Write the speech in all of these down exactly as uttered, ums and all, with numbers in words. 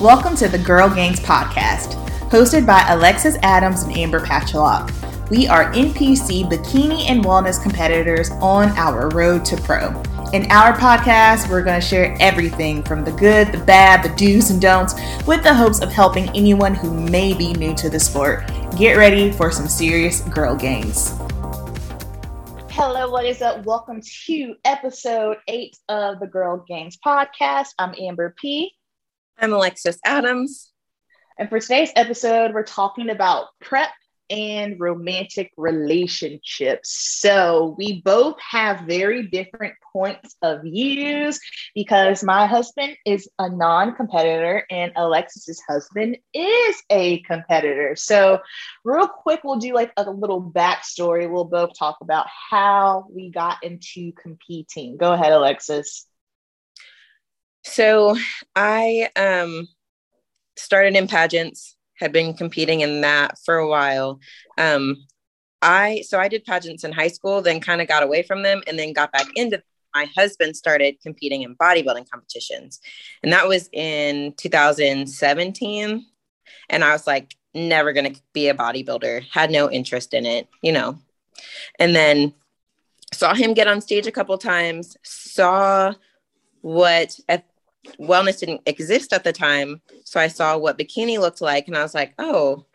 Welcome to the Girl Gainz Podcast, hosted by Alexis Adams and Amber Pacholok. We are N P C bikini and wellness competitors on our road to pro. In our podcast, we're going to share everything from the good, the bad, the do's and don'ts, with the hopes of helping anyone who may be new to the sport. Get ready for some serious Girl Gainz. Hello, what is up? Welcome to episode eight of the Girl Gainz Podcast. I'm Amber P. I'm Alexis Adams. And for today's episode, we're talking about prep and romantic relationships. So we both have very different points of views because my husband is a non-competitor and Alexis's husband is a competitor. So real quick, we'll do like a little backstory. We'll both talk about how we got into competing. Go ahead, Alexis. So I um, started in pageants, had been competing in that for a while. Um, I so I did pageants in high school, then kind of got away from them and then got back into them. My husband started competing in bodybuilding competitions. And that was in two thousand seventeen. And I was like, never going to be a bodybuilder, had no interest in it, you know. And then saw him get on stage a couple times, saw what at wellness didn't exist at the time. So I saw what bikini looked like and I was like, oh,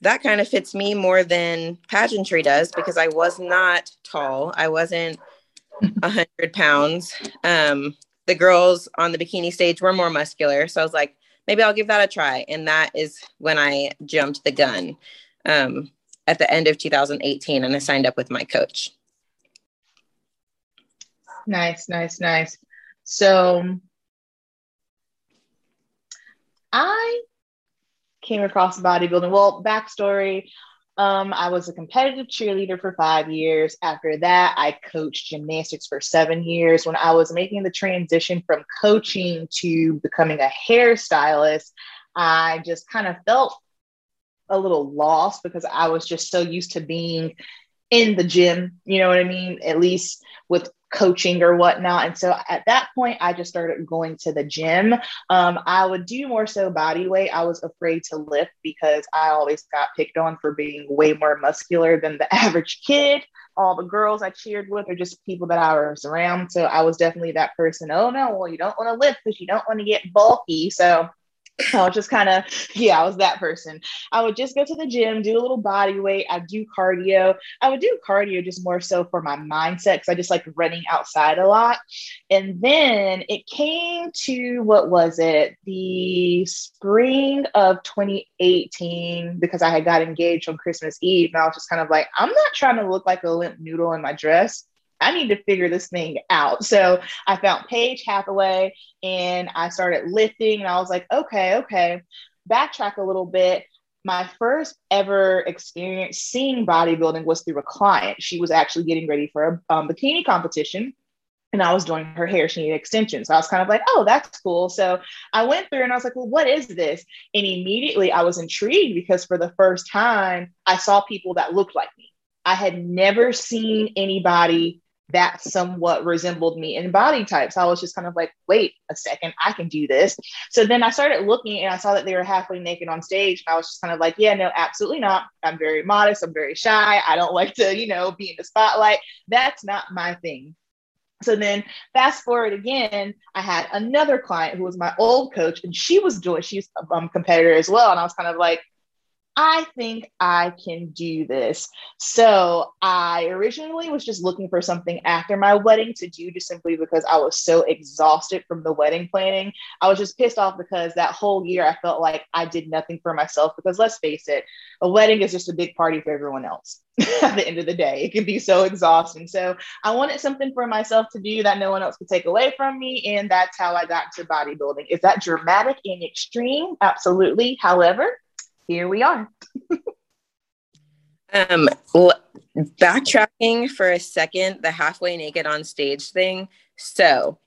that kind of fits me more than pageantry does, because I was not tall. I wasn't a hundred pounds. Um, the girls on the bikini stage were more muscular. So I was like, maybe I'll give that a try. And that is when I jumped the gun um, at the end of two thousand eighteen. And I signed up with my coach. Nice, nice, nice. So I came across bodybuilding. Well, backstory, um, I was a competitive cheerleader for five years. After that, I coached gymnastics for seven years. When I was making the transition from coaching to becoming a hairstylist, I just kind of felt a little lost because I was just so used to being in the gym, you know what I mean? At least with coaching or whatnot. And so at that point, I just started going to the gym. Um, I would do more so body weight. I was afraid to lift because I always got picked on for being way more muscular than the average kid. All the girls I cheered with are just people that I was around. So I was definitely that person. Oh no, well, you don't want to lift because you don't want to get bulky. So I was just kind of, yeah, I was that person. I would just go to the gym, do a little body weight. I do cardio. I would do cardio just more so for my mindset because I just like running outside a lot. And then it came to, what was it? The spring of twenty eighteen, because I had got engaged on Christmas Eve. And I was just kind of like, I'm not trying to look like a limp noodle in my dress. I need to figure this thing out. So I found Paige Hathaway and I started lifting and I was like, okay, okay, backtrack a little bit. My first ever experience seeing bodybuilding was through a client. She was actually getting ready for a um, bikini competition and I was doing her hair. She needed extensions. So I was kind of like, oh, that's cool. So I went through and I was like, well, what is this? And immediately I was intrigued because for the first time I saw people that looked like me. I had never seen anybody that somewhat resembled me in body types. I was just kind of like, wait a second, I can do this. So then I started looking and I saw that they were halfway naked on stage. And I was just kind of like, yeah, no, absolutely not. I'm very modest. I'm very shy. I don't like to, you know, be in the spotlight. That's not my thing. So then fast forward again, I had another client who was my old coach and she was doing, she's a um, competitor as well. And I was kind of like, I think I can do this. So I originally was just looking for something after my wedding to do, just simply because I was so exhausted from the wedding planning. I was just pissed off because that whole year I felt like I did nothing for myself because let's face it, a wedding is just a big party for everyone else. At the end of the day, it can be so exhausting. So I wanted something for myself to do that no one else could take away from me. And that's how I got to bodybuilding. Is that dramatic and extreme? Absolutely. However, here we are. um, well, backtracking for a second, the halfway naked on stage thing. So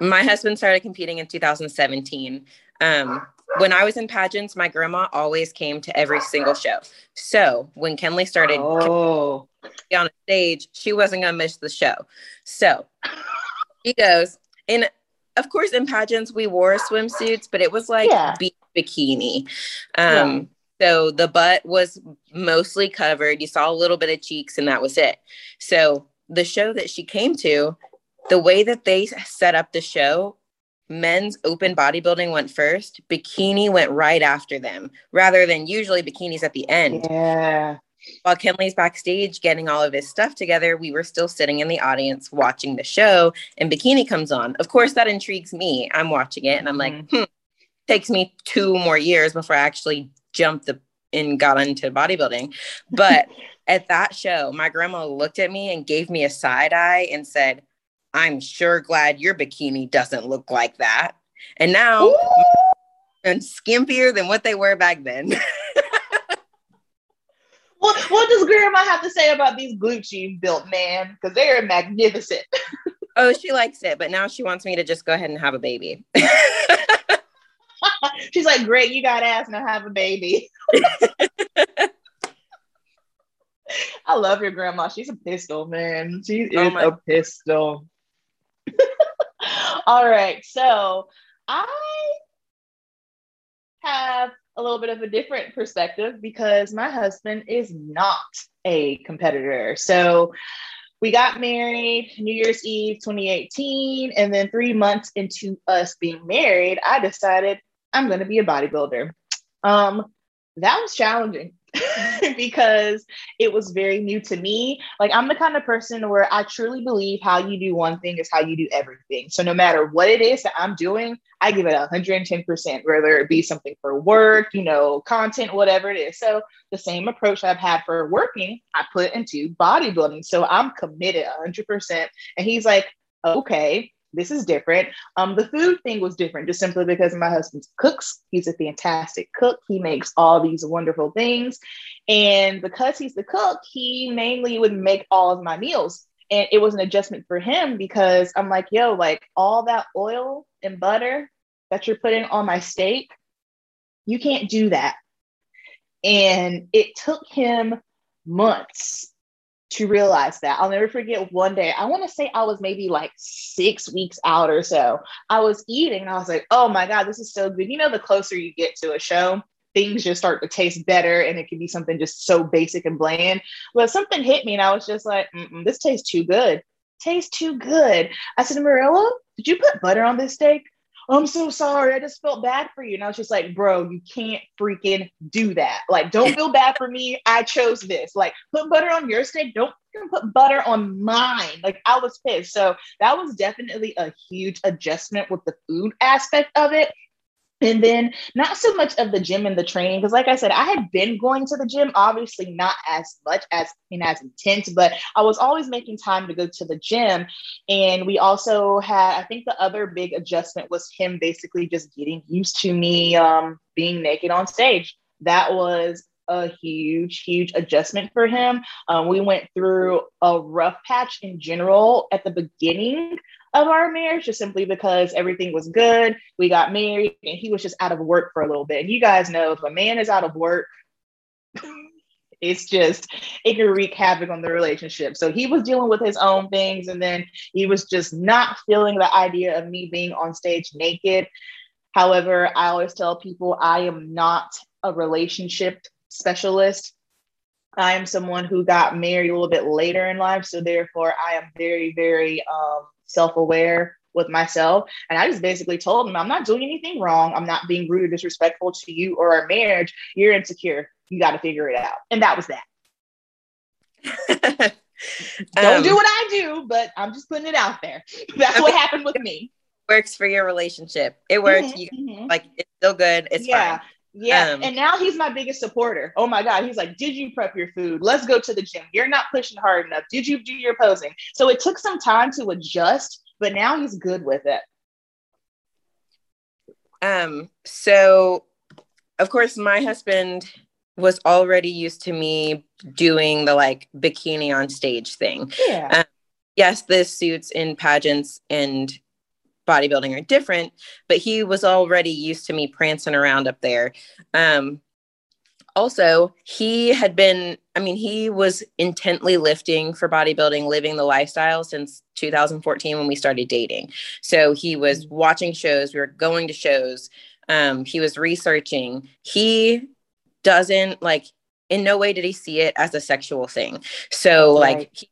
my husband started competing in two thousand seventeen. Um, when I was in pageants, my grandma always came to every single show. So when Kenley started oh. on stage, she wasn't going to miss the show. So she goes, and of course in pageants, we wore swimsuits, but it was like yeah. beach bikini. Um, yeah. So the butt was mostly covered. You saw a little bit of cheeks and that was it. So the show that she came to, the way that they set up the show, men's open bodybuilding went first. Bikini went right after them, rather than usually bikinis at the end. Yeah. While Kenley's backstage getting all of his stuff together, we were still sitting in the audience watching the show, and Bikini comes on. Of course, that intrigues me. I'm watching it, and I'm like, hmm, takes me two more years before I actually jumped the and got into bodybuilding. But at that show, my grandma looked at me and gave me a side eye and said, I'm sure glad your bikini doesn't look like that. And now, ooh, and skimpier than what they were back then. What, what does grandma have to say about these glutes you built, man? Because they are magnificent. Oh, she likes it, but now she wants me to just go ahead and have a baby. She's like, great, you got ass, now have a baby. I love your grandma. She's a pistol, man. She is oh my- a pistol. All right, so I have a little bit of a different perspective because my husband is not a competitor. So we got married New Year's Eve, twenty eighteen. And then three months into us being married, I decided I'm going to be a bodybuilder. Um, that was challenging because it was very new to me. Like, I'm the kind of person where I truly believe how you do one thing is how you do everything. So no matter what it is that I'm doing, I give it one hundred ten percent, whether it be something for work, you know, content, whatever it is. So the same approach I've had for working, I put into bodybuilding. So I'm committed one hundred percent. And he's like, okay, this is different. Um, the food thing was different just simply because my husband cooks. He's a fantastic cook. He makes all these wonderful things. And because he's the cook, he mainly would make all of my meals. And it was an adjustment for him because I'm like, yo, like all that oil and butter that you're putting on my steak, you can't do that. And it took him months to realize that. I'll never forget one day, I want to say I was maybe like six weeks out or so. I was eating and I was like, oh my God, this is so good. You know, the closer you get to a show, things just start to taste better. And it can be something just so basic and bland. Well, something hit me and I was just like, mm-mm, this tastes too good. Tastes too good. I said, Murillo, did you put butter on this steak? I'm so sorry. I just felt bad for you. And I was just like, bro, you can't freaking do that. Like, don't feel bad for me. I chose this. Like, put butter on your steak. Don't put butter on mine. Like, I was pissed. So that was definitely a huge adjustment with the food aspect of it. And then not so much of the gym and the training, because like I said, I had been going to the gym, obviously not as much as and as intense, but I was always making time to go to the gym. And we also had, I think the other big adjustment was him basically just getting used to me um, being naked on stage. That was a huge, huge adjustment for him. Um, we went through a rough patch in general at the beginning of our marriage, just simply because everything was good. We got married and he was just out of work for a little bit. And you guys know if a man is out of work, it's just, it can wreak havoc on the relationship. So he was dealing with his own things. And then he was just not feeling the idea of me being on stage naked. However, I always tell people I am not a relationship specialist. I am someone who got married a little bit later in life. So therefore I am very, very, um, self-aware with myself. And I just basically told him, I'm not doing anything wrong. I'm not being rude or disrespectful to you or our marriage. You're insecure. You got to figure it out. And that was that. Don't um, do what I do, but I'm just putting it out there. That's okay. What happened with me. Works for your relationship. It works. Mm-hmm, you, mm-hmm. Like, it's still good. It's yeah. fine. Yeah. Um, and now he's my biggest supporter. Oh my God. He's like, did you prep your food? Let's go to the gym. You're not pushing hard enough. Did you do your posing? So it took some time to adjust, but now he's good with it. Um, so of course my husband was already used to me doing the like bikini on stage thing. Yeah. Um, yes, the suits in pageants and bodybuilding are different, but he was already used to me prancing around up there. Um, also, he had been, I mean, he was intently lifting for bodybuilding, living the lifestyle since two thousand fourteen when we started dating. So he was watching shows, we were going to shows, Um, he was researching. He doesn't like, in no way did he see it as a sexual thing. So right. like he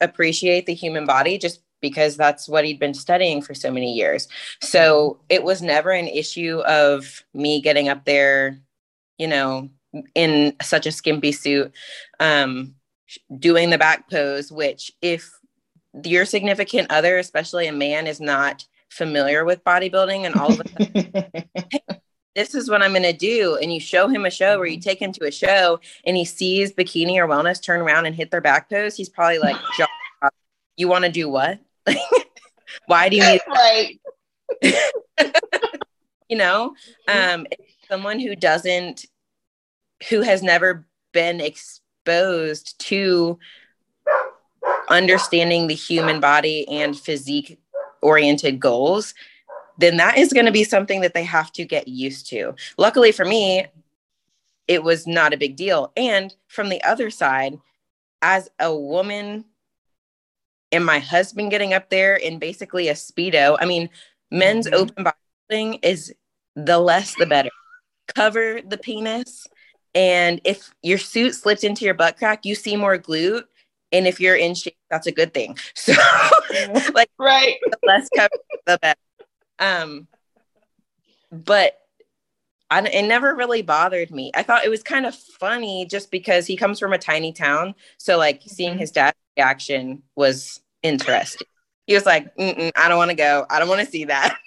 appreciate the human body just because that's what he'd been studying for so many years. So it was never an issue of me getting up there, you know, in such a skimpy suit, um, doing the back pose, which if your significant other, especially a man, is not familiar with bodybuilding and all of a sudden, this is what I'm going to do. And you show him a show or you take him to a show and he sees bikini or wellness turn around and hit their back pose. He's probably like, you want to do what? Why do you need right. You know, um, someone who doesn't, who has never been exposed to understanding the human body and physique oriented goals, then that is going to be something that they have to get used to. Luckily for me, it was not a big deal. And from the other side, as a woman and my husband getting up there in basically a Speedo, I mean, men's mm-hmm. open bodybuilding is the less the better. Cover the penis. And if your suit slips into your butt crack, you see more glute. And if you're in shape, that's a good thing. So like, right. the less cover, the better. Um, but I, it never really bothered me. I thought it was kind of funny just because he comes from a tiny town. So like mm-hmm. seeing his dad's reaction was interesting. He was like, mm-mm, I don't want to go. I don't want to see that.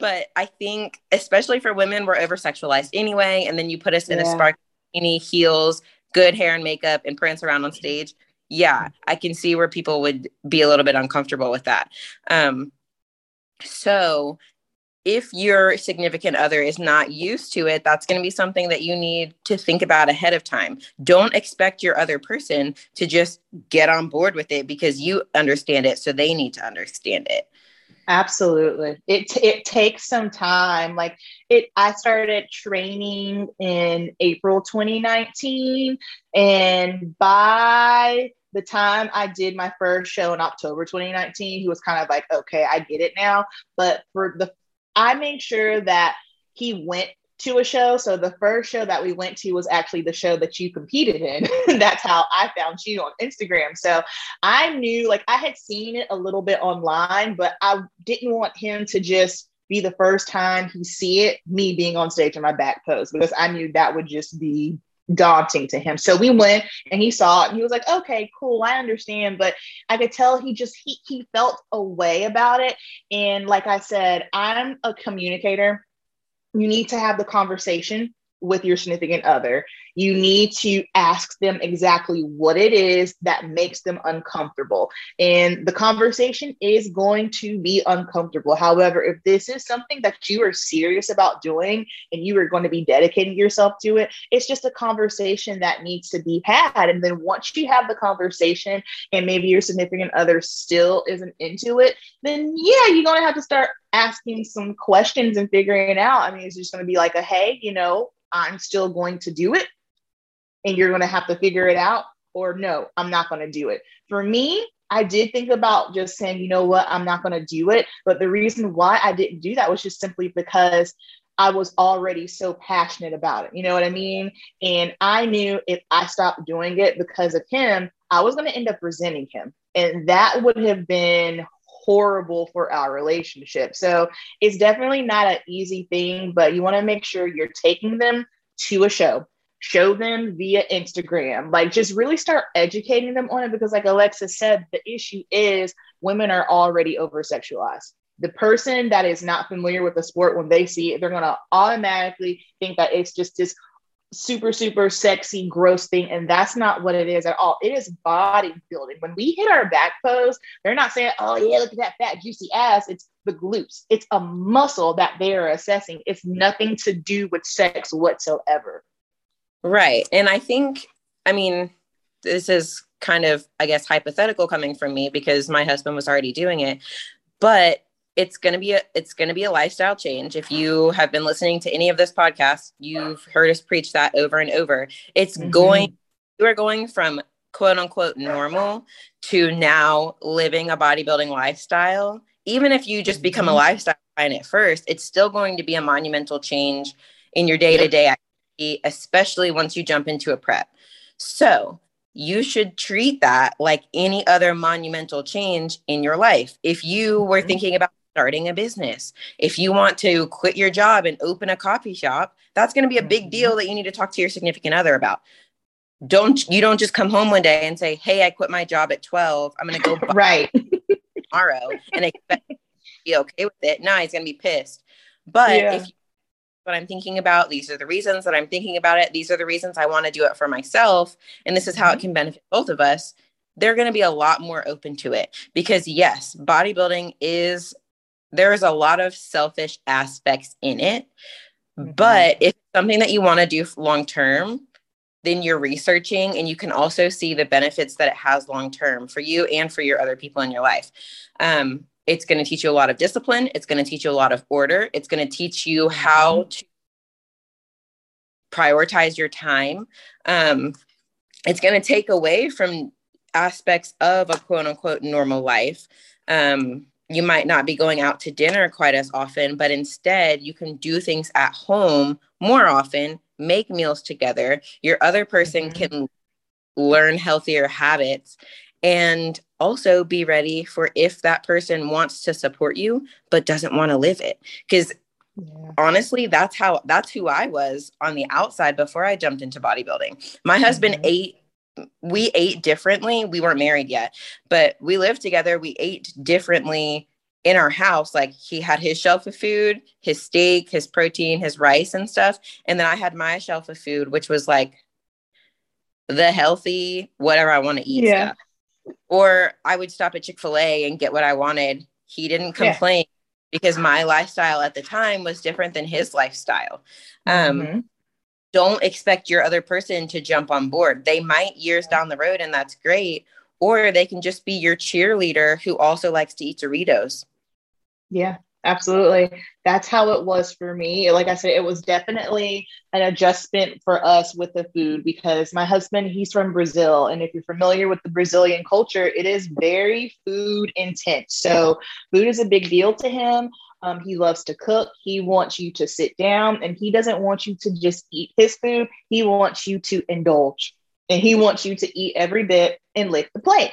But I think, especially for women, we're over-sexualized anyway. And then you put us in yeah. a sparkly heels, good hair and makeup and prance around on stage. Yeah. I can see where people would be a little bit uncomfortable with that. Um, So if your significant other is not used to it, that's going to be something that you need to think about ahead of time. Don't expect your other person to just get on board with it because you understand it. So they need to understand it. Absolutely. It, it takes some time. Like it, I started training in April twenty nineteen, and by the time I did my first show in October twenty nineteen, he was kind of like, okay, I get it now. But for the, I made sure that he went to a show. So the first show that we went to was actually the show that you competed in. That's how I found you on Instagram. So I knew, like, I had seen it a little bit online, but I didn't want him to just be the first time he see it, me being on stage in my back pose, because I knew that would just be daunting to him. So we went and he saw it and he was like, okay, cool, I understand. But I could tell he just, he, he felt a way about it. And like I said, I'm a communicator. You need to have the conversation with your significant other. You need to ask them exactly what it is that makes them uncomfortable. And the conversation is going to be uncomfortable. However, if this is something that you are serious about doing and you are going to be dedicating yourself to it, it's just a conversation that needs to be had. And then once you have the conversation and maybe your significant other still isn't into it, then yeah, you're going to have to start asking some questions and figuring it out. I mean, it's just going to be like a, hey, you know, I'm still going to do it and you're going to have to figure it out, or no, I'm not going to do it. For me, I did think about just saying, you know what, I'm not going to do it. But the reason why I didn't do that was just simply because I was already so passionate about it. You know what I mean? And I knew if I stopped doing it because of him, I was going to end up resenting him. And that would have been horrible for our relationship. So it's definitely not an easy thing, but you want to make sure you're taking them to a show, show them via Instagram, like just really start educating them on it. Because like Alexis said, the issue is women are already over-sexualized. The person that is not familiar with the sport, when they see it, they're going to automatically think that it's just this super, super sexy, gross thing. And that's not what it is at all. It is bodybuilding. When we hit our back pose, they're not saying, oh yeah, look at that fat, juicy ass. It's the glutes. It's a muscle that they are assessing. It's nothing to do with sex whatsoever. Right. And I think, I mean, this is kind of, I guess, hypothetical coming from me because my husband was already doing it, but It's going to be a, it's going to be a lifestyle change. If you have been listening to any of this podcast, you've heard us preach that over and over. It's mm-hmm. going, you are going from quote unquote normal to now living a bodybuilding lifestyle. Even if you just become a lifestyle planet first, it's still going to be a monumental change in your day-to-day activity, especially once you jump into a prep. So you should treat that like any other monumental change in your life. If you were thinking about starting a business, if you want to quit your job and open a coffee shop, that's going to be a big deal that you need to talk to your significant other about. Don't you don't just come home one day and say, hey, I quit my job at twelve. I'm going to go buy right. tomorrow and expect to be okay with it. No, he's going to be pissed. But yeah. if you what I'm thinking about, these are the reasons that I'm thinking about it. These are the reasons I want to do it for myself. And this is how it can benefit both of us. They're going to be a lot more open to it because yes, bodybuilding is, there is a lot of selfish aspects in it, mm-hmm. but if it's something that you want to do long-term, then you're researching and you can also see the benefits that it has long-term for you and for your other people in your life. Um, It's going to teach you a lot of discipline. It's going to teach you a lot of order. It's going to teach you how to prioritize your time. Um, it's going to take away from aspects of a quote unquote normal life. Um, you might not be going out to dinner quite as often, but instead you can do things at home more often, make meals together. Your other person mm-hmm. can learn healthier habits and also be ready for if that person wants to support you, but doesn't want to live it. Because yeah. honestly, that's how, that's who I was on the outside before I jumped into bodybuilding. My mm-hmm. husband ate, we ate differently. We weren't married yet, but we lived together. We ate differently in our house. Like he had his shelf of food, his steak, his protein, his rice and stuff. And then I had my shelf of food, which was like the healthy, whatever I want to eat yeah. stuff. Or I would stop at Chick-fil-A and get what I wanted. He didn't complain yeah. because my lifestyle at the time was different than his lifestyle. Um, mm-hmm. Don't expect your other person to jump on board. They might years down the road, and that's great. Or they can just be your cheerleader who also likes to eat Doritos. Yeah, absolutely. That's how it was for me. Like I said, it was definitely an adjustment for us with the food because my husband, he's from Brazil. And if you're familiar with the Brazilian culture, it is very food intense. So food is a big deal to him. Um, he loves to cook. He wants you to sit down and he doesn't want you to just eat his food. He wants you to indulge and he wants you to eat every bit and lick the plate.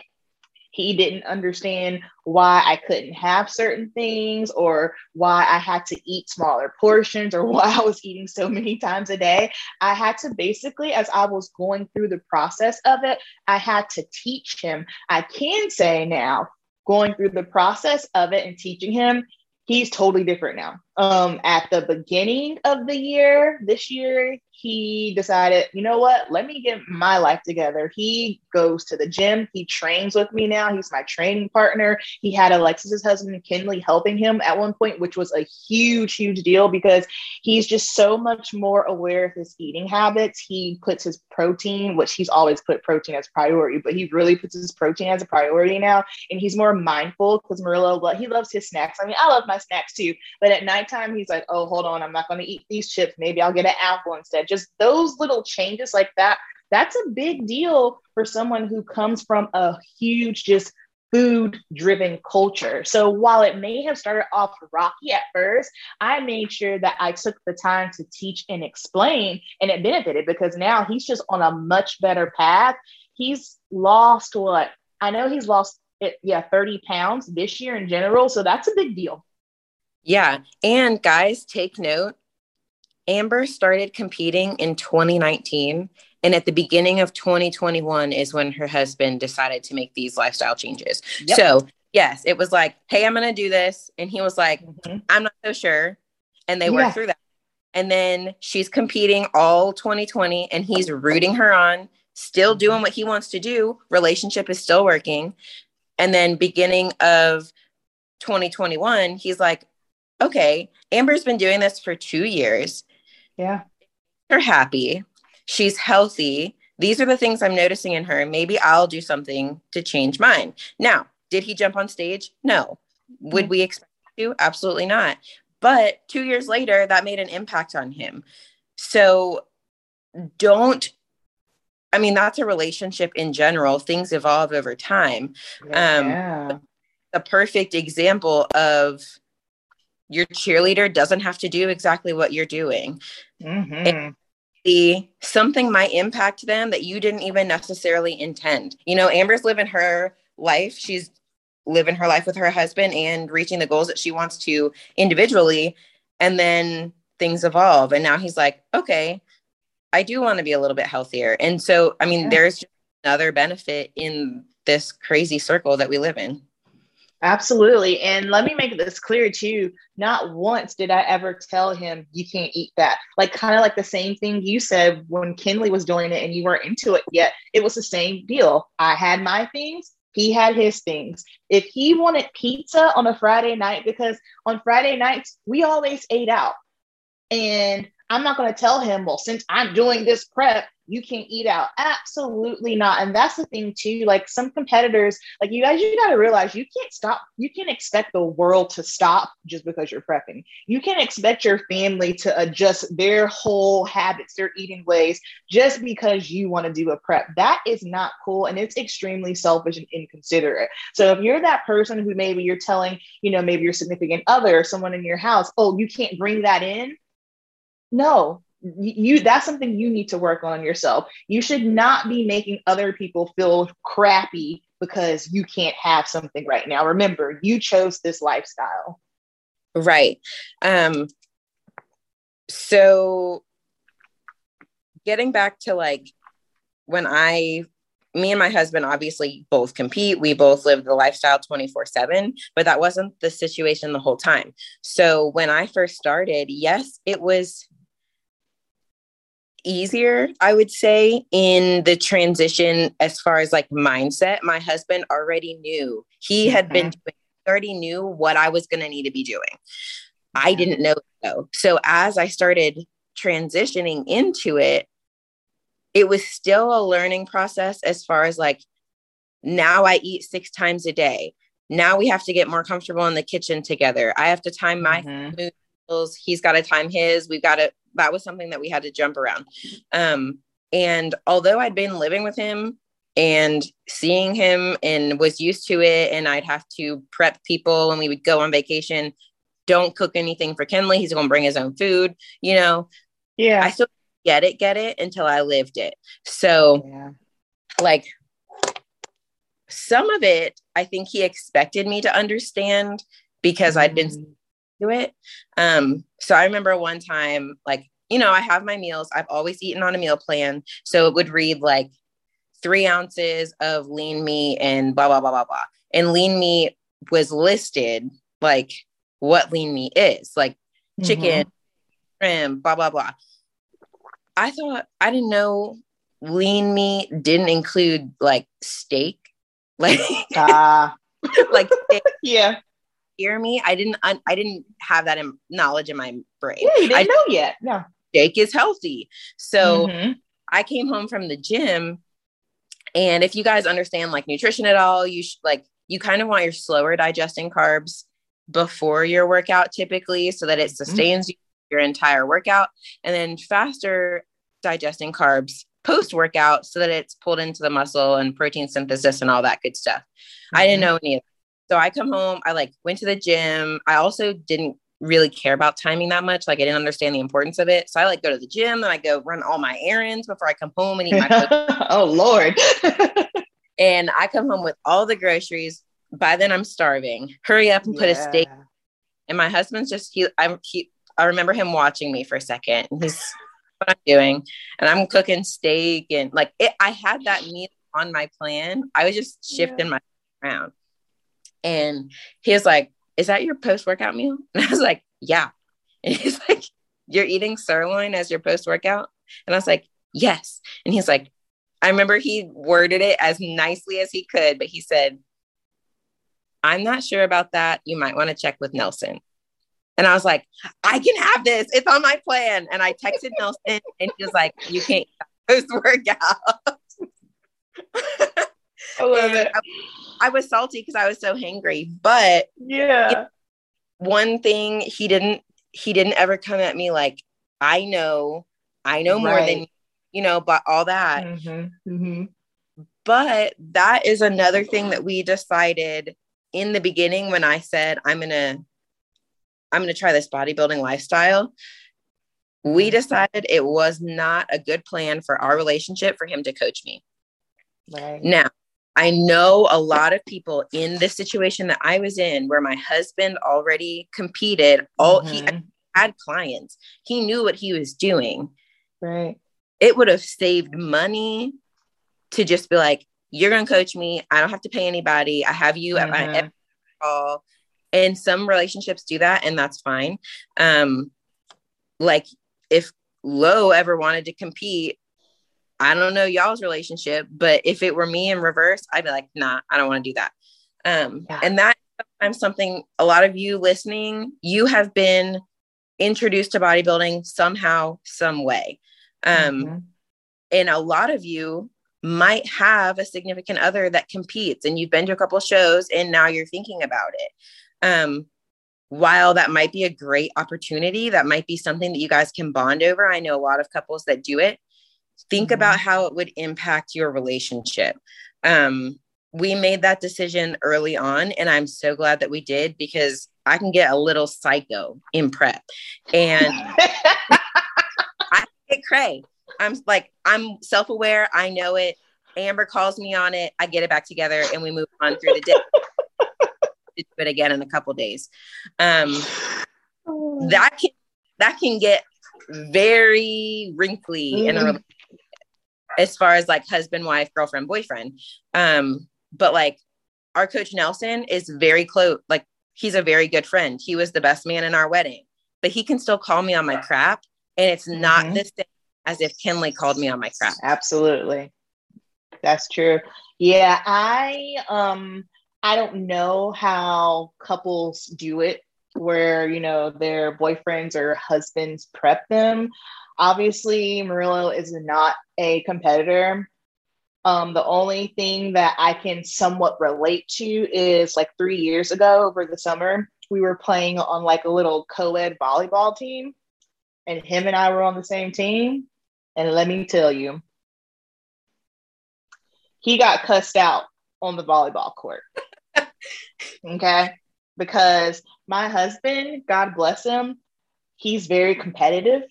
He didn't understand why I couldn't have certain things or why I had to eat smaller portions or why I was eating so many times a day. I had to basically, as I was going through the process of it, I had to teach him. I can say now, going through the process of it and teaching him, he's totally different now. Um, at the beginning of the year, this year, he decided, you know what, let me get my life together. He goes to the gym. He trains with me now. He's my training partner. He had Alexis's husband, Kenley, helping him at one point, which was a huge, huge deal because he's just so much more aware of his eating habits. He puts his protein, which he's always put protein as priority, but he really puts his protein as a priority now. And he's more mindful because Murillo, well, he loves his snacks. I mean, I love my snacks too, but at nighttime, he's like, oh, hold on. I'm not going to eat these chips. Maybe I'll get an apple instead. Just those little changes like that, that's a big deal for someone who comes from a huge, just food-driven culture. So while it may have started off rocky at first, I made sure that I took the time to teach and explain, and it benefited because now he's just on a much better path. He's lost what? I know he's lost, it, yeah, thirty pounds this year in general. So that's a big deal. Yeah. And guys, take note. Amber started competing in twenty nineteen, and at the beginning of twenty twenty-one is when her husband decided to make these lifestyle changes. Yep. So yes, it was like, hey, I'm going to do this. And he was like, mm-hmm. I'm not so sure. And they yeah. worked through that. And then she's competing all twenty twenty, and he's rooting her on, still doing what he wants to do. Relationship is still working. And then beginning of twenty twenty-one, he's like, okay, Amber's been doing this for two years. Yeah. Her happy. She's healthy. These are the things I'm noticing in her. Maybe I'll do something to change mine. Now, did he jump on stage? No. Would we expect to? Absolutely not. But two years later, that made an impact on him. So don't, I mean, that's a relationship in general. Things evolve over time. Yeah. Um, a perfect example of your cheerleader doesn't have to do exactly what you're doing. Mm-hmm. The something might impact them that you didn't even necessarily intend. You know, Amber's living her life. She's living her life with her husband and reaching the goals that she wants to individually. And then things evolve. And now he's like, okay, I do want to be a little bit healthier. And so, I mean, yeah. there's just another benefit in this crazy circle that we live in. Absolutely. And let me make this clear too. Not once did I ever tell him, you can't eat that. Like, kind of like the same thing you said when Kenley was doing it and you weren't into it yet. It was the same deal. I had my things. He had his things. If he wanted pizza on a Friday night, because on Friday nights, we always ate out. And I'm not going to tell him, well, since I'm doing this prep, you can't eat out. Absolutely not. And that's the thing too, like some competitors, like you guys, you got to realize you can't stop. You can't expect the world to stop just because you're prepping. You can't expect your family to adjust their whole habits, their eating ways, just because you want to do a prep. That is not cool. And it's extremely selfish and inconsiderate. So if you're that person who maybe you're telling, you know, maybe your significant other or someone in your house, oh, you can't bring that in. No. You, that's something you need to work on yourself. You should not be making other people feel crappy because you can't have something right now. Remember, you chose this lifestyle. Right. Um, so getting back to like when I, me and my husband obviously both compete. We both live the lifestyle twenty-four seven, but that wasn't the situation the whole time. So when I first started, yes, it was easier, I would say, in the transition as far as like mindset. My husband already knew. He had mm-hmm. been doing, already knew what I was going to need to be doing. Mm-hmm. I didn't know though. So as I started transitioning into it, it was still a learning process as far as like, now I eat six times a day. Now we have to get more comfortable in the kitchen together. I have to time my mm-hmm. meals. He's got to time his. We've got to that was something that we had to jump around. Um, and although I'd been living with him and seeing him and was used to it, and I'd have to prep people when we would go on vacation, don't cook anything for Kenley. He's going to bring his own food, you know? Yeah. I still get it, get it until I lived it. So yeah. like some of it, I think he expected me to understand because mm-hmm. I'd been do it. Um, so I remember one time, like, you know, I have my meals. I've always eaten on a meal plan. So it would read like three ounces of lean meat and blah, blah, blah, blah, blah. And lean meat was listed like what lean meat is, like mm-hmm. chicken, shrimp, blah, blah, blah. I thought, I didn't know lean meat didn't include like steak. Like, uh. like steak. Yeah. Hear me? I didn't. I, I didn't have that in, knowledge in my brain. Yeah, you didn't I, know yet. No, steak is healthy. So mm-hmm. I came home from the gym, and if you guys understand like nutrition at all, you should like you kind of want your slower digesting carbs before your workout, typically, so that it sustains mm-hmm. your entire workout, and then faster digesting carbs post workout, so that it's pulled into the muscle and protein synthesis and all that good stuff. Mm-hmm. I didn't know any of. So I come home, I like went to the gym. I also didn't really care about timing that much. Like I didn't understand the importance of it. So I like go to the gym and I go run all my errands before I come home and eat my cookies. Oh Lord. And I come home with all the groceries. By then I'm starving. Hurry up and put yeah. a steak. And my husband's just, he, I, he, I remember him watching me for a second. He's what I'm doing. And I'm cooking steak. And like, it, I had that meal on my plan. I was just shifting yeah. my around. And he was like, is that your post-workout meal? And I was like, yeah. And he's like, you're eating sirloin as your post-workout? And I was like, yes. And he's like, I remember he worded it as nicely as he could, but he said, I'm not sure about that. You might want to check with Nelson. And I was like, I can have this. It's on my plan. And I texted Nelson and he was like, you can't post-workout. I love it. I, I was salty because I was so hangry, but yeah, you know, one thing he didn't, he didn't ever come at me. Like, I know, I know more right. than, you know, but all that, mm-hmm. Mm-hmm. but that is another thing that we decided in the beginning when I said, I'm going to I'm going to try this bodybuilding lifestyle. We decided it was not a good plan for our relationship for him to coach me. Right. Now, I know a lot of people in the situation that I was in, where my husband already competed, all mm-hmm. he had clients, he knew what he was doing. Right. It would have saved money to just be like, you're going to coach me. I don't have to pay anybody. I have you mm-hmm. at my every call. And some relationships do that, and that's fine. Um, like if Lo ever wanted to compete, I don't know y'all's relationship, but if it were me in reverse, I'd be like, nah, I don't want to do that. Um, yeah. And that's something a lot of you listening, you have been introduced to bodybuilding somehow, some way. Um, mm-hmm. And a lot of you might have a significant other that competes, and you've been to a couple shows and now you're thinking about it. Um, while that might be a great opportunity, that might be something that you guys can bond over. I know a lot of couples that do it. Think mm-hmm. about how it would impact your relationship. Um, we made that decision early on, and I'm so glad that we did, because I can get a little psycho in prep, and I get cray. I'm like, I'm self-aware. I know it. Amber calls me on it. I get it back together, and we move on through the day. Do it again in a couple days. Um, that can, that can get very wrinkly mm-hmm. in a relationship, as far as like husband, wife, girlfriend, boyfriend. Um, but like our coach Nelson is very close. Like he's a very good friend. He was the best man in our wedding, but he can still call me on my crap. And it's not mm-hmm. the same as if Kenley called me on my crap. Absolutely. That's true. Yeah. I, um, I don't know how couples do it where, you know, their boyfriends or husbands prep them. Obviously, Murillo is not a competitor. Um, the only thing that I can somewhat relate to is like three years ago over the summer, we were playing on like a little co-ed volleyball team, and him and I were on the same team. And let me tell you, he got cussed out on the volleyball court. Okay. Because my husband, God bless him, he's very competitive.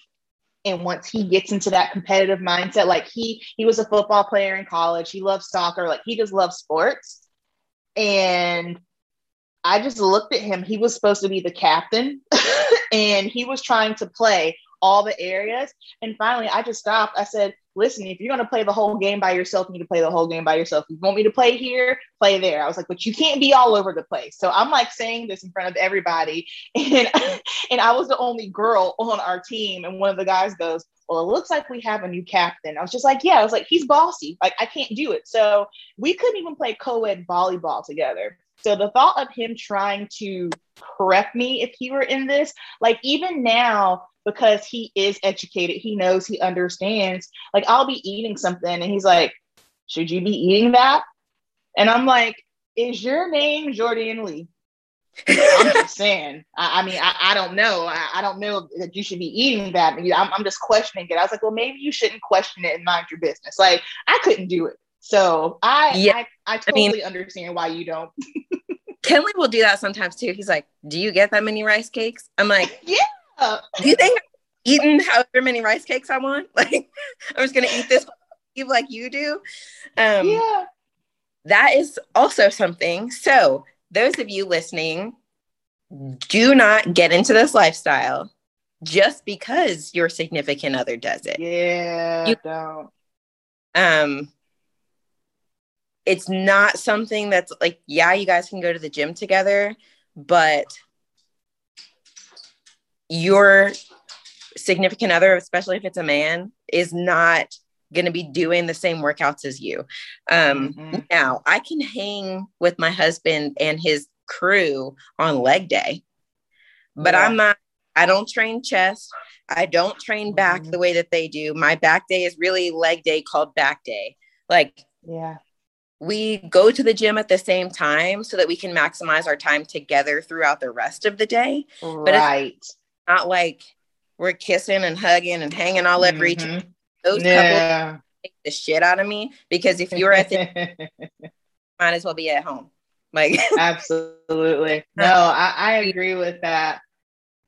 And once he gets into that competitive mindset, like he, he was a football player in college. He loves soccer. Like he just loves sports. And I just looked at him. He was supposed to be the captain and he was trying to play all the areas. And finally I just stopped. I said, listen, if you're going to play the whole game by yourself, you need to play the whole game by yourself. You want me to play here, play there. I was like, but you can't be all over the place. So I'm like saying this in front of everybody. And, and I was the only girl on our team. And one of the guys goes, well, it looks like we have a new captain. I was just like, yeah, I was like, he's bossy. Like I can't do it. So we couldn't even play co-ed volleyball together. So the thought of him trying to prep me if he were in this, like even now, because he is educated, he knows, he understands. Like I'll be eating something and he's like, should you be eating that? And I'm like, is your name Jordyn Lee? I'm just saying, I, I mean, I, I don't know. I, I don't know that you should be eating that. I'm, I'm just questioning it. I was like, well, maybe you shouldn't question it and mind your business. Like I couldn't do it. So I, yeah. I, I totally I mean, understand why you don't. Kenley will do that sometimes too. He's like, do you get that many rice cakes? I'm like, yeah. Uh, do you think I've eaten however many rice cakes I want? Like, I'm just going to eat this like you do. Um, yeah. That is also something. So those of you listening, do not get into this lifestyle just because your significant other does it. Yeah, you don't. Um, it's not something that's like, yeah, you guys can go to the gym together, but your significant other, especially if it's a man, is not going to be doing the same workouts as you. Um, mm-hmm. Now, I can hang with my husband and his crew on leg day, but yeah. I'm not, I don't train chest. I don't train back mm-hmm. the way that they do. My back day is really leg day called back day. Like, yeah, we go to the gym at the same time so that we can maximize our time together throughout the rest of the day. Right. But it's not like we're kissing and hugging and hanging all over mm-hmm. each other. Those yeah. couples take the shit out of me, because if you're at the might as well be at home. Like absolutely. No, I, I agree with that.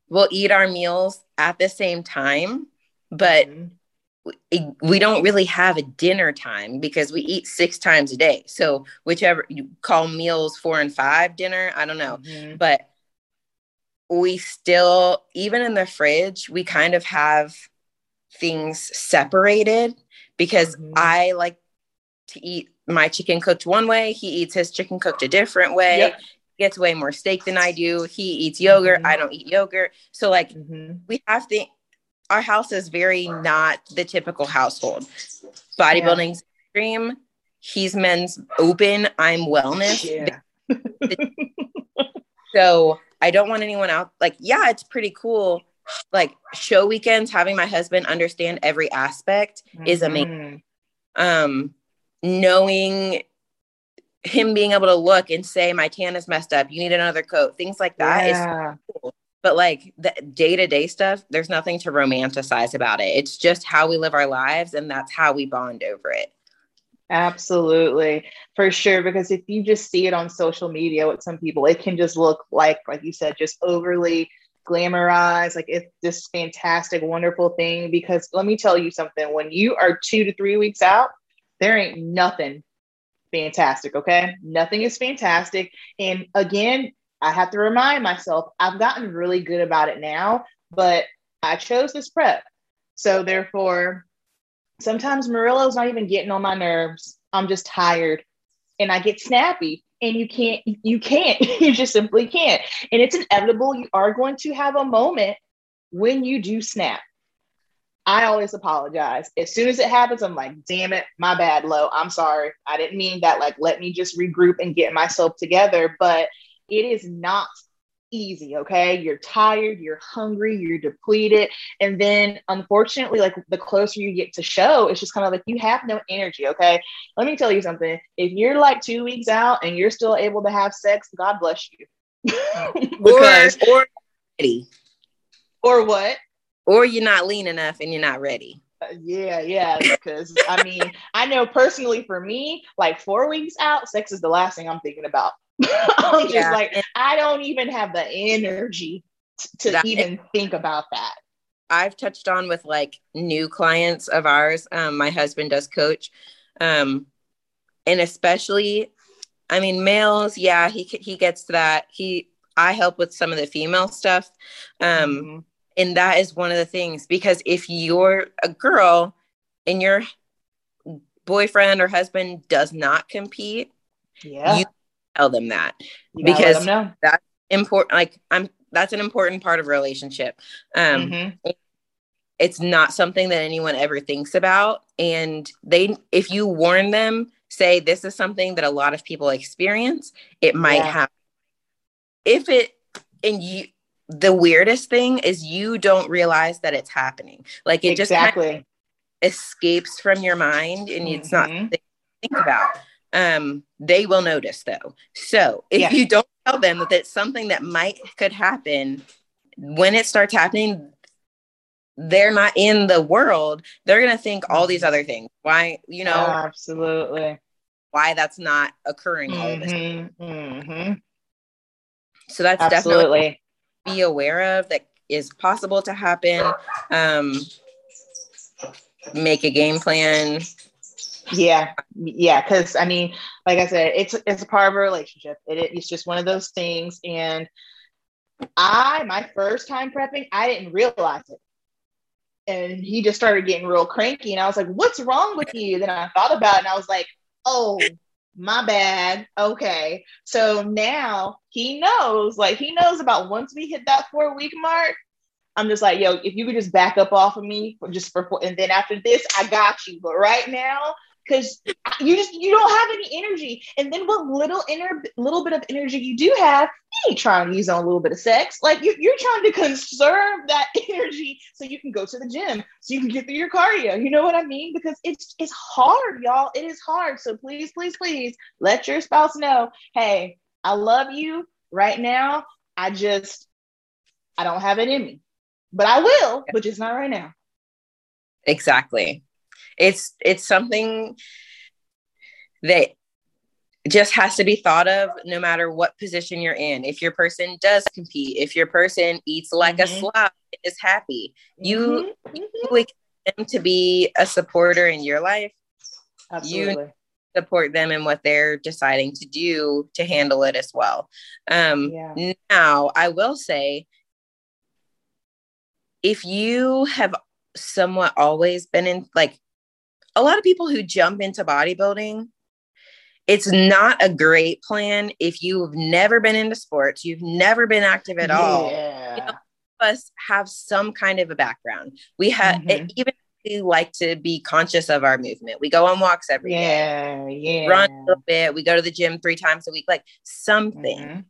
we'll eat our meals at the same time, but mm-hmm. we, we don't really have a dinner time because we eat six times a day. So whichever you call meals four and five dinner, I don't know. Mm-hmm. But we still, even in the fridge, we kind of have things separated because mm-hmm. I like to eat my chicken cooked one way. He eats his chicken cooked a different way. Yep. Gets way more steak than I do. He eats yogurt. Mm-hmm. I don't eat yogurt. So like mm-hmm. we have to, our house is very not the typical household. Bodybuilding's yeah. extreme. He's men's open. I'm wellness. Yeah. So I don't want anyone out. Like, yeah, it's pretty cool. Like show weekends, having my husband understand every aspect mm-hmm. is amazing. Um, knowing him being able to look and say, my tan is messed up, you need another coat, things like that yeah. is cool. But like the day-to-day stuff, there's nothing to romanticize about it. It's just how we live our lives, and that's how we bond over it. Absolutely, for sure. Because if you just see it on social media with some people, it can just look like, like you said, just overly glamorized, like it's this fantastic, wonderful thing. Because let me tell you something, when you are two to three weeks out, there ain't nothing fantastic. Okay. Nothing is fantastic. And again, I have to remind myself, I've gotten really good about it now, but I chose this prep. So therefore, sometimes Murillo's not even getting on my nerves. I'm just tired and I get snappy, and you can't, you can't, you just simply can't. And it's inevitable. You are going to have a moment when you do snap. I always apologize. As soon as it happens, I'm like, damn it, my bad, Lo. I'm sorry. I didn't mean that. Like, let me just regroup and get myself together. But it is not easy, okay? You're tired, you're hungry, you're depleted. And then, unfortunately, like the closer you get to show, it's just kind of like you have no energy, okay? Let me tell you something. If you're like two weeks out and you're still able to have sex, God bless you. because, or, or, or what? Or you're not lean enough and you're not ready. Uh, yeah, yeah. Because I mean, I know personally for me, like four weeks out, sex is the last thing I'm thinking about. I'm just yeah. like, I don't even have the energy to that, even think about that. I've touched on with like new clients of ours. Um, my husband does coach. Um, and especially, I mean, males, yeah, he, he gets that. He, I help with some of the female stuff. Um, mm-hmm. And that is one of the things, because if you're a girl and your boyfriend or husband does not compete, yeah. you tell them that, you because let them know. That's important. Like I'm, that's an important part of a relationship. Um, mm-hmm. It's not something that anyone ever thinks about. And they, if you warn them, say, this is something that a lot of people experience. It might yeah. happen. If it, and you, the weirdest thing is you don't realize that it's happening. Like it just exactly. kind of escapes from your mind, and mm-hmm. it's not something to think about. Um, they will notice though. So if yeah. you don't tell them that it's something that might could happen, when it starts happening, they're not in the world. They're going to think all these other things. Why, you know, oh, absolutely. Why that's not occurring. Mm-hmm. All of this. Mm-hmm. So that's absolutely. Definitely be aware of that is possible to happen. Um, make a game plan. Yeah. Yeah. Cause I mean, like I said, it's, it's a part of a relationship. It, it's just one of those things. And I, my first time prepping, I didn't realize it. And he just started getting real cranky, and I was like, what's wrong with you? Then I thought about it, and I was like, oh, my bad. Okay. So now he knows, like he knows about once we hit that four week mark, I'm just like, yo, if you could just back up off of me just for, four, and then after this, I got you. But right now, cause you just, you don't have any energy. And then what little inner, little bit of energy you do have, you ain't trying to use on a little bit of sex. Like you, you're trying to conserve that energy so you can go to the gym, so you can get through your cardio. You know what I mean? Because it's, it's hard, y'all. It is hard. So please, please, please let your spouse know, hey, I love you right now. I just, I don't have it in me, but I will, but just not right now. Exactly. It's, it's something that just has to be thought of no matter what position you're in. If your person does compete, if your person eats like mm-hmm. a slob, is happy, you, mm-hmm. you expect them to be a supporter in your life. Absolutely. You support them in what they're deciding to do to handle it as well. Um, yeah. Now, I will say, if you have somewhat always been in, like, a lot of people who jump into bodybuilding, it's not a great plan if you've never been into sports, you've never been active at all. Yeah. You know, us have some kind of a background. We have mm-hmm. even we like to be conscious of our movement. We go on walks every yeah, day. Yeah, yeah. Run a little bit. We go to the gym three times a week. Like something. Mm-hmm.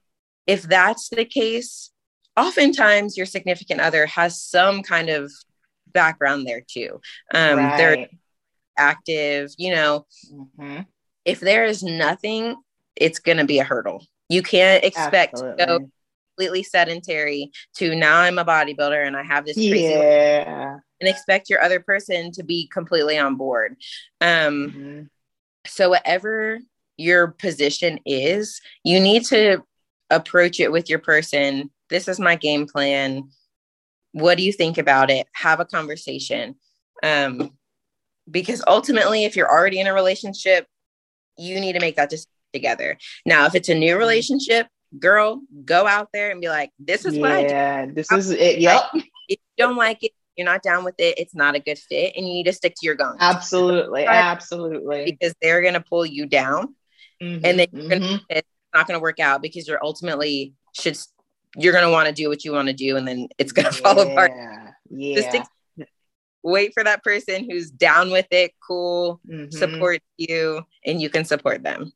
If that's the case, oftentimes your significant other has some kind of background there too. Um, right. They're active. You know, mm-hmm. if there is nothing, it's going to be a hurdle. You can't expect Absolutely. to go completely sedentary to now I'm a bodybuilder and I have this crazy yeah. and expect your other person to be completely on board. Um, mm-hmm. So whatever your position is, you need to approach it with your person. This is my game plan. What do you think about it? Have a conversation. Um, because ultimately, if you're already in a relationship, you need to make that decision together. Now, if it's a new relationship, girl, go out there and be like, this is what yeah, I do. This is it. Yep. If you don't like it, you're not down with it, it's not a good fit, and you need to stick to your guns. Absolutely. Absolutely. Because they're going to pull you down mm-hmm, and then you're gonna, mm-hmm. it's not going to work out because you're ultimately should, you're going to want to do what you want to do. And then it's going to yeah, fall apart. Yeah. Just stick, wait for that person who's down with it. Cool. Mm-hmm. Support you and you can support them.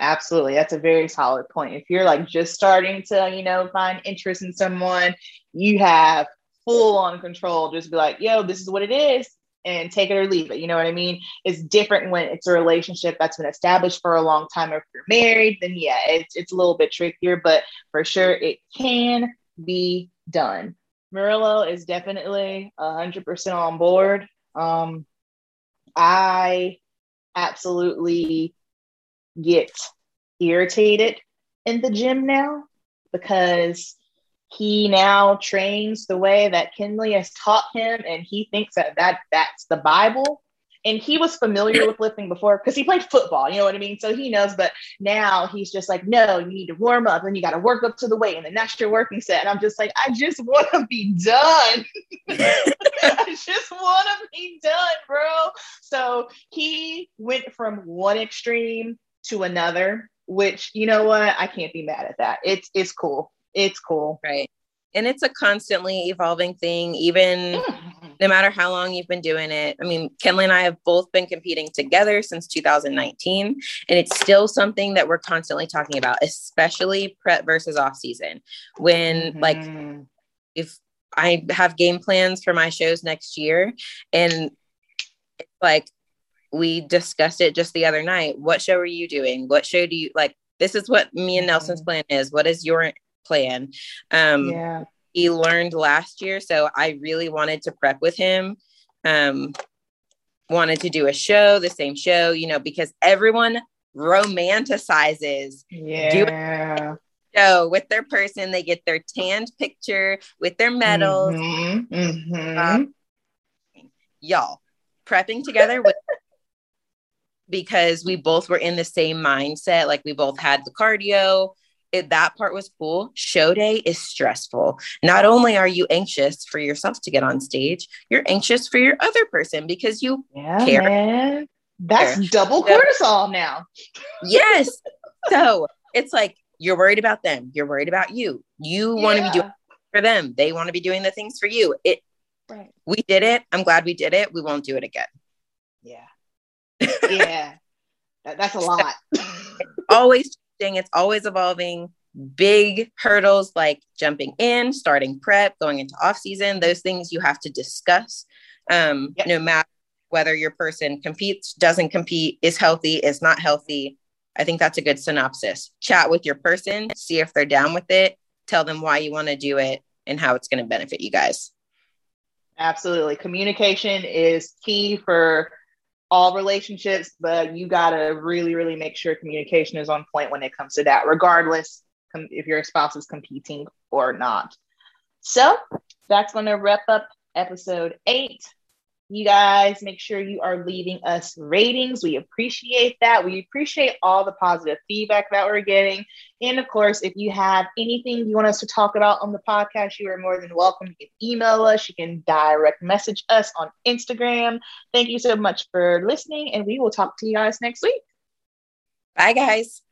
Absolutely. That's a very solid point. If you're like just starting to, you know, find interest in someone, you have full on control. Just be like, yo, this is what it is and take it or leave it. You know what I mean? It's different when it's a relationship that's been established for a long time. If you're married, then yeah, it's, it's a little bit trickier, but for sure it can be done. Murillo is definitely a hundred percent on board. Um, I absolutely get irritated in the gym now because he now trains the way that Kenley has taught him, and he thinks that, that that's the Bible. And he was familiar with lifting before because he played football, you know what I mean? So he knows, but now he's just like, no, you need to warm up and you got to work up to the weight and then that's your working set. And I'm just like, I just want to be done. I just want to be done, bro. So he went from one extreme to another, which, you know what, I can't be mad at that. It's it's cool. It's cool. Right. And it's a constantly evolving thing, even mm. no matter how long you've been doing it. I mean, Kenley and I have both been competing together since two thousand nineteen, and it's still something that we're constantly talking about, especially prep versus off season. When mm-hmm. like if I have game plans for my shows next year, and it's like, we discussed it just the other night. What show are you doing? What show do you like? This is what me and Nelson's plan is. What is your plan? Um, yeah. He learned last year. So I really wanted to prep with him. Um, wanted to do a show, the same show, you know, because everyone romanticizes yeah. doing a show with their person. They get their tanned picture with their medals. Mm-hmm. Mm-hmm. Um, y'all prepping together with because we both were in the same mindset. Like we both had the cardio. It, that part was cool. Show day is stressful. Not only are you anxious for yourself to get on stage, you're anxious for your other person because you yeah, care. Man. That's care. double cortisol so, now. Yes. So it's like, you're worried about them. You're worried about you. You want to yeah. be doing for them. They want to be doing the things for you. It. Right. We did it. I'm glad we did it. We won't do it again. Yeah. yeah that, that's a lot. Always changing, it's always evolving. Big hurdles like jumping in, starting prep, going into off season, those things you have to discuss um yep. no matter whether your person competes, doesn't compete, is healthy, is not healthy. I think that's a good synopsis. Chat with your person, see if they're down with it, tell them why you want to do it and how it's going to benefit you guys. Absolutely. Communication is key for all relationships, but you got to really, really make sure communication is on point when it comes to that, regardless com- if your spouse is competing or not. So that's going to wrap up episode eight. You guys, make sure you are leaving us ratings. We appreciate that. We appreciate all the positive feedback that we're getting. And of course, if you have anything you want us to talk about on the podcast, you are more than welcome. You can email us. You can direct message us on Instagram. Thank you so much for listening, and we will talk to you guys next week. Bye, guys.